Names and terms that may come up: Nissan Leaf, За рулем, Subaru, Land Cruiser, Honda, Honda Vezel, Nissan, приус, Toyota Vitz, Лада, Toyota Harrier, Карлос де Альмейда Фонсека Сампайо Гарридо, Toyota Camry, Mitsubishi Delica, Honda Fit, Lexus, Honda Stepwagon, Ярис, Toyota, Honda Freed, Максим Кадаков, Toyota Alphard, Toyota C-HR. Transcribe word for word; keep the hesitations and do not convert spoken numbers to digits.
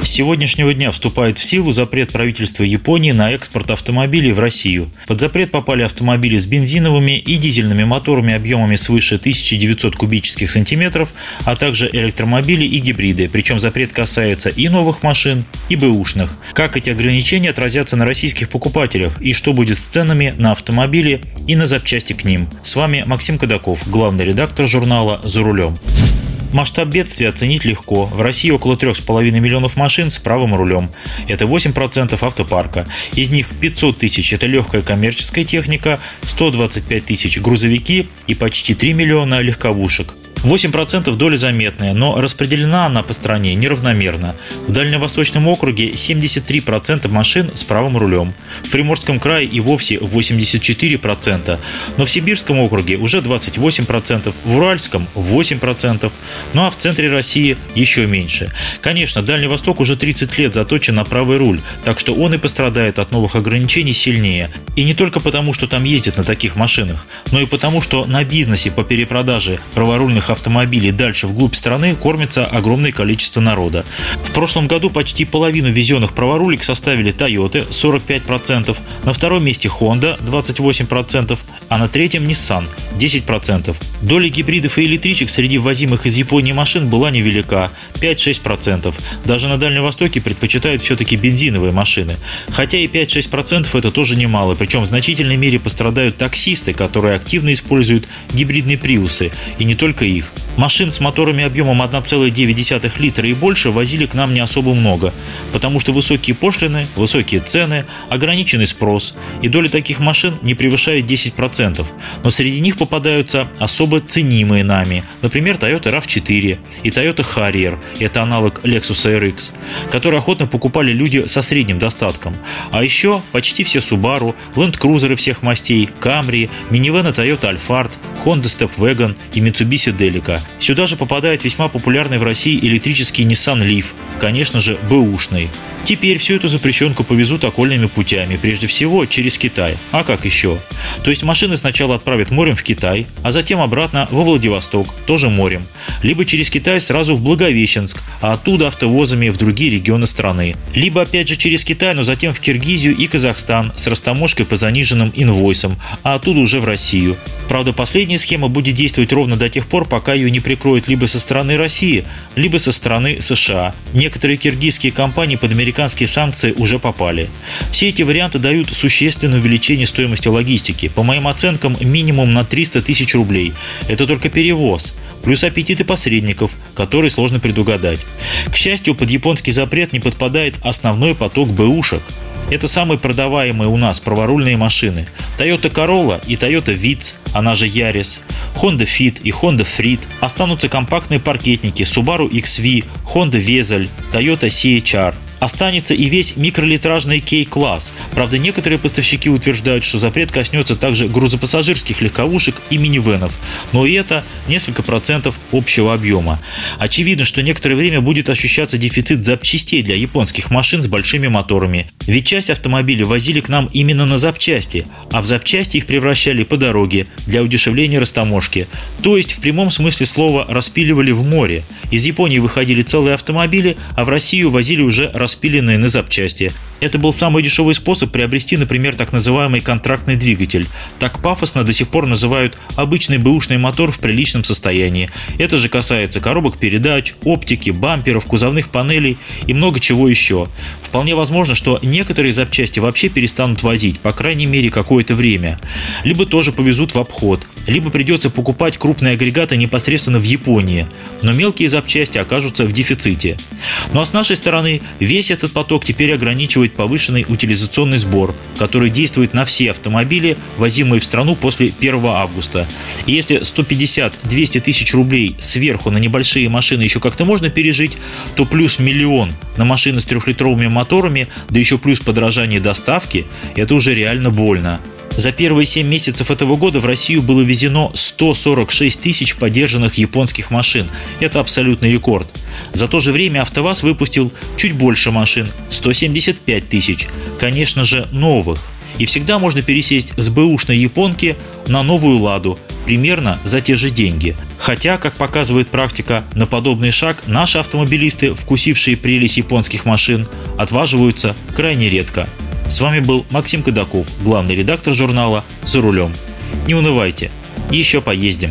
С сегодняшнего дня вступает в силу запрет правительства Японии на экспорт автомобилей в Россию. Под запрет попали автомобили с бензиновыми и дизельными моторами объемами свыше тысяча девятьсот кубических сантиметров, а также электромобили и гибриды. Причем запрет касается и новых машин, и бэушных. Как эти ограничения отразятся на российских покупателях и что будет с ценами на автомобили и на запчасти к ним? С вами Максим Кадаков, главный редактор журнала «За рулем». Масштаб бедствия оценить легко. В России около три с половиной миллионов машин с правым рулем. Это восемь процентов автопарка. Из них пятьсот тысяч – это легкая коммерческая техника, сто двадцать пять тысяч – грузовики и почти три миллиона легковушек. восемь процентов доля заметная, но распределена она по стране неравномерно. В Дальневосточном округе семьдесят три процента машин с правым рулем. В Приморском крае и вовсе восемьдесят четыре процента. Но в Сибирском округе уже двадцать восемь процентов, в Уральском – восемь процентов. Ну а в центре России еще меньше. Конечно, Дальний Восток уже тридцать лет заточен на правый руль, так что он и пострадает от новых ограничений сильнее. И не только потому, что там ездят на таких машинах, но и потому, что на бизнесе по перепродаже праворульных автомобилей дальше вглубь страны кормится огромное количество народа. В прошлом году почти половину везенных праворулик составили Toyota сорок пять процентов, на втором месте Honda двадцать восемь процентов, а на третьем Nissan десять процентов. Доля гибридов и электричек среди ввозимых из Японии машин была невелика – пять-шесть процентов. Даже на Дальнем Востоке предпочитают все-таки бензиновые машины. Хотя и пять-шесть процентов это тоже немало, причем в значительной мере пострадают таксисты, которые активно используют гибридные приусы, и не только их. Машин с моторами объемом один и девять десятых литра и больше возили к нам не особо много, потому что высокие пошлины, высокие цены, ограниченный спрос, и доля таких машин не превышает десять процентов. Но среди них попадаются особо ценимые нами, например, Toyota рав четыре и Toyota Harrier, это аналог Lexus эр икс, которые охотно покупали люди со средним достатком. А еще почти все Subaru, Land Cruiser всех мастей, Camry, минивены Toyota Alphard, Honda Stepwagon и Mitsubishi Delica. Сюда же попадает весьма популярный в России электрический Nissan Leaf, конечно же, бэушный. Теперь всю эту запрещенку повезут окольными путями, прежде всего через Китай. А как еще? То есть машины сначала отправят морем в Китай, а затем обратно во Владивосток, тоже морем. Либо через Китай сразу в Благовещенск, а оттуда автовозами в другие регионы страны. Либо опять же через Китай, но затем в Киргизию и Казахстан с растаможкой по заниженным инвойсам, а оттуда уже в Россию. Правда, последняя схема будет действовать ровно до тех пор, пока ее не прикроют либо со стороны России, либо со стороны США. Некоторые киргизские компании под американские санкции уже попали. Все эти варианты дают существенное увеличение стоимости логистики. По моим оценкам, минимум на триста тысяч рублей. Это только перевоз. Плюс аппетиты посредников, которые сложно предугадать. К счастью, под японский запрет не подпадает основной поток бэушек. Это самые продаваемые у нас праворульные машины – Toyota Corolla и Toyota Vitz, она же Ярис, Honda Fit и Honda Freed. Останутся компактные паркетники Subaru икс ви, Honda Vezel, Toyota си эйч ар. Останется и весь микролитражный K-класс. Правда, некоторые поставщики утверждают, что запрет коснется также грузопассажирских легковушек и минивенов. Но и это несколько процентов общего объема. Очевидно, что некоторое время будет ощущаться дефицит запчастей для японских машин с большими моторами. Ведь часть автомобилей возили к нам именно на запчасти, а в запчасти их превращали по дороге для удешевления растаможки. То есть, в прямом смысле слова, распиливали в море. Из Японии выходили целые автомобили, а в Россию возили уже распиливали. распиленные на запчасти. Это был самый дешевый способ приобрести, например, так называемый контрактный двигатель. Так пафосно до сих пор называют обычный бэушный мотор в приличном состоянии. Это же касается коробок передач, оптики, бамперов, кузовных панелей и много чего еще. Вполне возможно, что некоторые запчасти вообще перестанут возить, по крайней мере, какое-то время. Либо тоже повезут в обход, либо придется покупать крупные агрегаты непосредственно в Японии. Но мелкие запчасти окажутся в дефиците. Ну а с нашей стороны весь этот поток теперь ограничивает повышенный утилизационный сбор, который действует на все автомобили, возимые в страну после первого августа. И если сто пятьдесят-двести тысяч рублей сверху на небольшие машины еще как-то можно пережить, то плюс миллион на машины с трехлитровыми моторами, да еще плюс подорожание доставки – это уже реально больно. За первые семь месяцев этого года в Россию было везено сто сорок шесть тысяч подержанных японских машин. Это абсолютный рекорд. За то же время АвтоВАЗ выпустил чуть больше машин – сто семьдесят пять тысяч, конечно же, новых. И всегда можно пересесть с бэушной японки на новую «Ладу» примерно за те же деньги. Хотя, как показывает практика, на подобный шаг наши автомобилисты, вкусившие прелесть японских машин, отваживаются крайне редко. С вами был Максим Кадаков, главный редактор журнала «За рулем». Не унывайте, еще поездим.